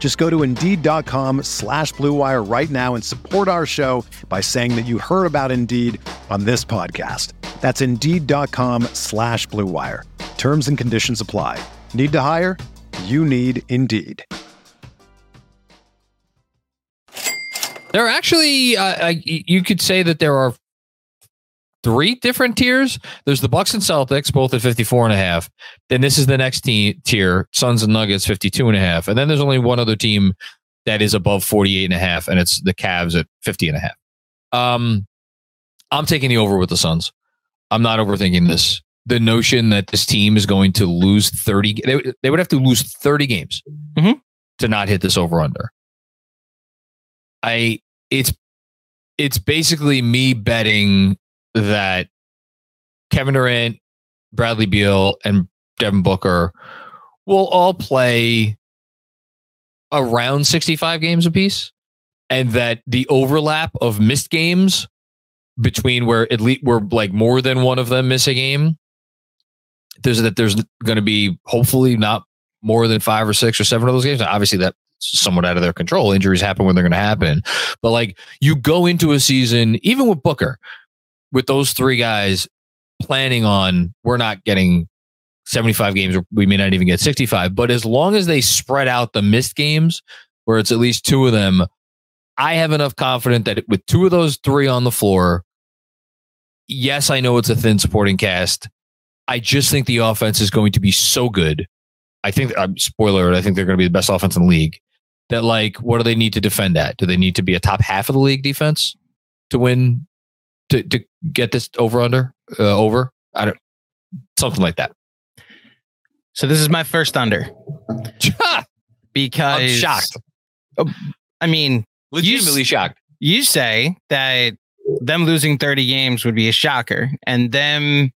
Just go to Indeed.com/BlueWire right now and support our show by saying that you heard about Indeed on this podcast. That's Indeed.com/BlueWire. Terms and conditions apply. Need to hire? You need Indeed. There are actually, you could say that there are three different tiers. There's the Bucks and Celtics, both at 54.5. Then this is the next tier, Suns and Nuggets, 52.5. And then there's only one other team that is above 48.5, and it's the Cavs at 50.5. I'm taking the over with the Suns. I'm not overthinking this. The notion that this team is going to lose 30, they would have to lose 30 games to not hit this over under. It's basically me betting that Kevin Durant, Bradley Beal, and Devin Booker will all play around 65 games apiece, and that the overlap of missed games between where at least we're like more than one of them miss a game, there's going to be hopefully not more than 5 or 6 or 7 of those games. Now, obviously, that's somewhat out of their control. Injuries happen when they're going to happen, but like you go into a season even with Booker, with those three guys planning on, we're not getting 75 games, or we may not even get 65, but as long as they spread out the missed games where it's at least two of them, I have enough confidence that with two of those three on the floor, yes, I know it's a thin supporting cast. I just think the offense is going to be so good. I think, spoiler, I think they're going to be the best offense in the league. That like, what do they need to defend at? Do they need to be a top half of the league defense to win? To get this over? I don't, something like that. So this is my first under. Because I'm shocked. I mean, legitimately shocked. You say that them losing 30 games would be a shocker, and them,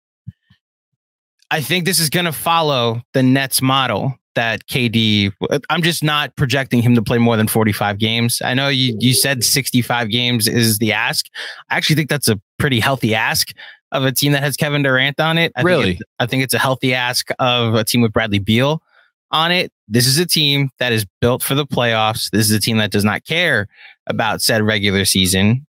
I think this is going to follow the Nets model that KD, I'm just not projecting him to play more than 45 games. I know you said 65 games is the ask. I actually think that's a pretty healthy ask of a team that has Kevin Durant on it. I think it's a healthy ask of a team with Bradley Beal on it. This is a team that is built for the playoffs. This is a team that does not care about said regular season.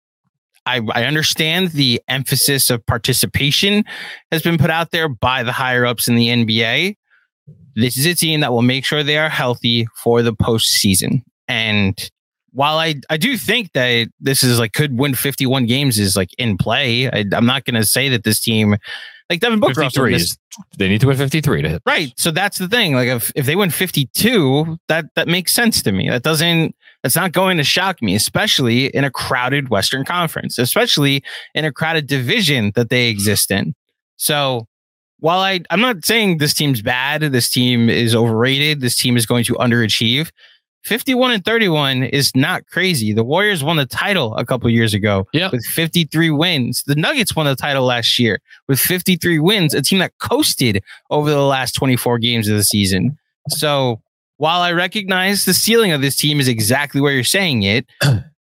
I understand the emphasis of participation has been put out there by the higher ups in the NBA. This is a team that will make sure they are healthy for the postseason. And while I do think that this is like could win 51 games is like in play, I'm not going to say that this team like Devin Booker. 53 they need to win 53 to hit. Right. So that's the thing. Like if they win 52, that makes sense to me. That's not going to shock me, especially in a crowded Western Conference, especially in a crowded division that they exist in. So while I'm not saying this team's bad, this team is overrated, this team is going to underachieve, 51-31 is not crazy. The Warriors won the title a couple years ago with 53 wins. The Nuggets won the title last year with 53 wins, a team that coasted over the last 24 games of the season. So while I recognize the ceiling of this team is exactly where you're saying it,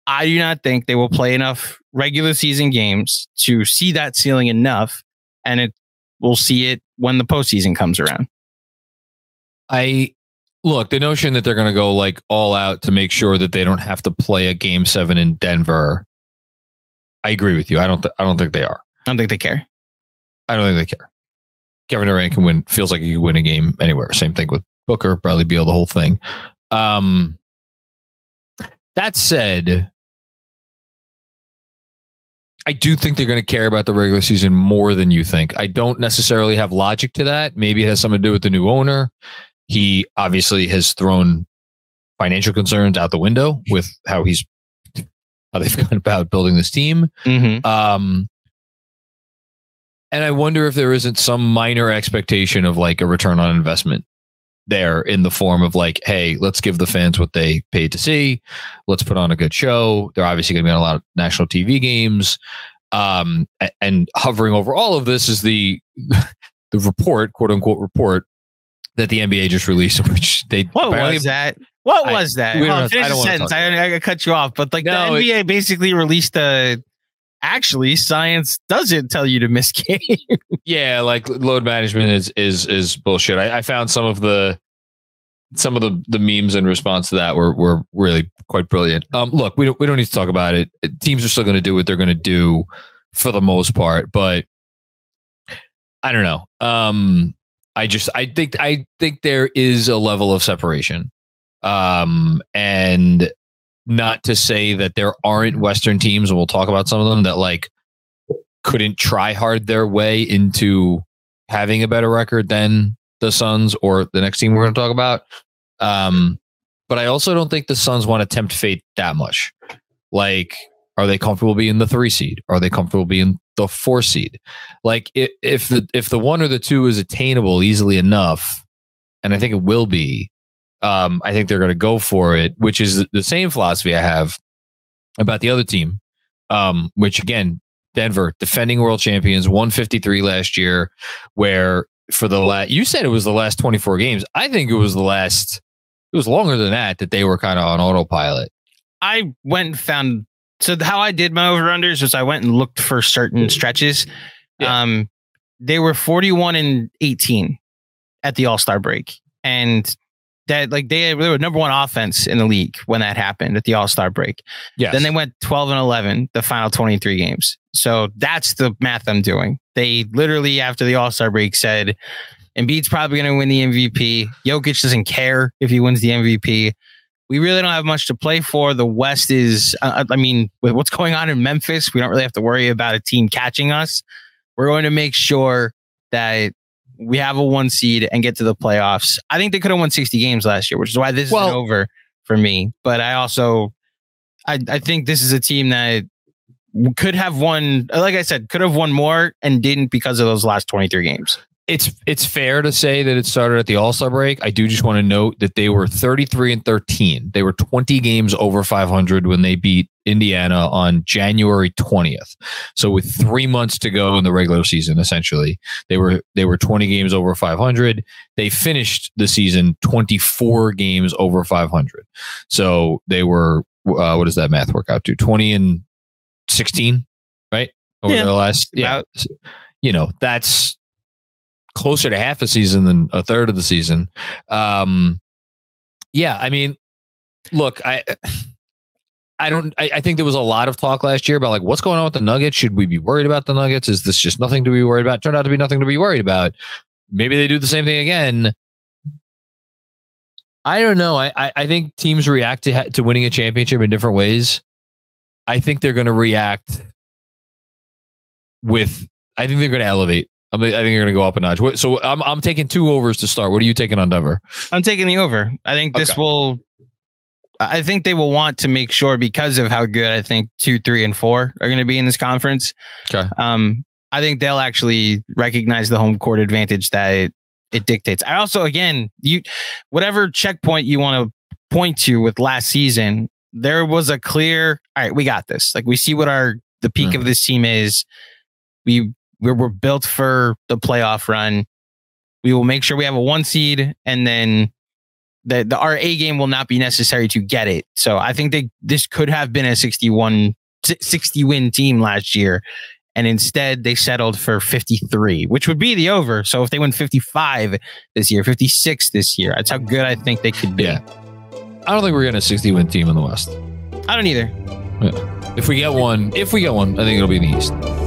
I do not think they will play enough regular season games to see that ceiling enough, and we'll see it when the postseason comes around. The notion that they're going to go like all out to make sure that they don't have to play a Game 7 in Denver. I agree with you. I don't think they are. I don't think they care. I don't think they care. Kevin Durant can win. Feels like he can win a game anywhere. Same thing with Booker, Bradley Beal, the whole thing. That said, I do think they're going to care about the regular season more than you think. I don't necessarily have logic to that. Maybe it has something to do with the new owner. He obviously has thrown financial concerns out the window with how they've gone about building this team. Mm-hmm. And I wonder if there isn't some minor expectation of like a return on investment there in the form of like, hey, let's give the fans what they paid to see. Let's put on a good show. They're obviously going to be on a lot of national TV games. And hovering over all of this is the report, quote unquote report, that the NBA just released, which they What was that? I cut you off, but like no, the NBA basically released the. Actually, science doesn't tell you to miss games. Yeah, like load management is bullshit. I found some of the memes in response to that were really quite brilliant. Look, we don't need to talk about it. Teams are still going to do what they're going to do for the most part, but I don't know. I think there is a level of separation, and. Not to say that there aren't Western teams, and we'll talk about some of them that like couldn't try hard their way into having a better record than the Suns or the next team we're going to talk about. But I also don't think the Suns want to tempt fate that much. Like, are they comfortable being the 3 seed? Are they comfortable being the 4 seed? Like, if the 1 or the 2 is attainable easily enough, and I think it will be. I think they're going to go for it, which is the same philosophy I have about the other team, which again, Denver, defending world champions, 153 last year, where for the last, you said it was the last 24 games. I think it was longer than that they were kind of on autopilot. I went and found, so how I did my over-unders was I went and looked for certain stretches. Yeah. They were 41-18 at the All-Star break. And that like they were number 1 offense in the league when that happened at the All-Star break. Yes. Then they went 12-11 the final 23 games. So that's the math I'm doing. They literally after the All-Star break said, Embiid's probably going to win the MVP. Jokic doesn't care if he wins the MVP. We really don't have much to play for. The West is, I mean, with what's going on in Memphis, we don't really have to worry about a team catching us. We're going to make sure that we have a 1 seed and get to the playoffs. I think they could have won 60 games last year, which is why this isn't over for me. But I also, I think this is a team that could have won, like I said, could have won more and didn't because of those last 23 games. It's fair to say that it started at the All-Star break. I do just want to note that they were 33-13. They were 20 games over 500 when they beat Indiana on January 20th. So with 3 months to go in the regular season, essentially, they were 20 games over 500. They finished the season 24 games over 500. So they were, what does that math work out to? 20-16, right? Over their last, you know, that's closer to half a season than a third of the season. I mean, look, I think there was a lot of talk last year about like, what's going on with the Nuggets? Should we be worried about the Nuggets? Is this just nothing to be worried about? Turned out to be nothing to be worried about. Maybe they do the same thing again. I don't know. I think teams react to winning a championship in different ways. I think they're going to react with, I think they're going to elevate. I think you're going to go up a notch. So I'm taking 2 overs to start. What are you taking on Denver? I'm taking the over. I think this will. I think they will want to make sure because of how good I think 2, 3, and 4 are going to be in this conference. Okay. I think they'll actually recognize the home court advantage that it dictates. I also, again, whatever checkpoint you want to point to with last season, there was a clear. All right, we got this. Like we see what the peak of this team is. We're built for the playoff run. We will make sure we have a 1 seed, and then the our A game will not be necessary to get it. So I think this could have been a 60-win team last year, and instead they settled for 53, which would be the over. So if they win 55 this year, 56 this year, that's how good I think they could be. Yeah. I don't think we're getting a 60-win team in the West. I don't either. Yeah. If we get one, I think it'll be in the East.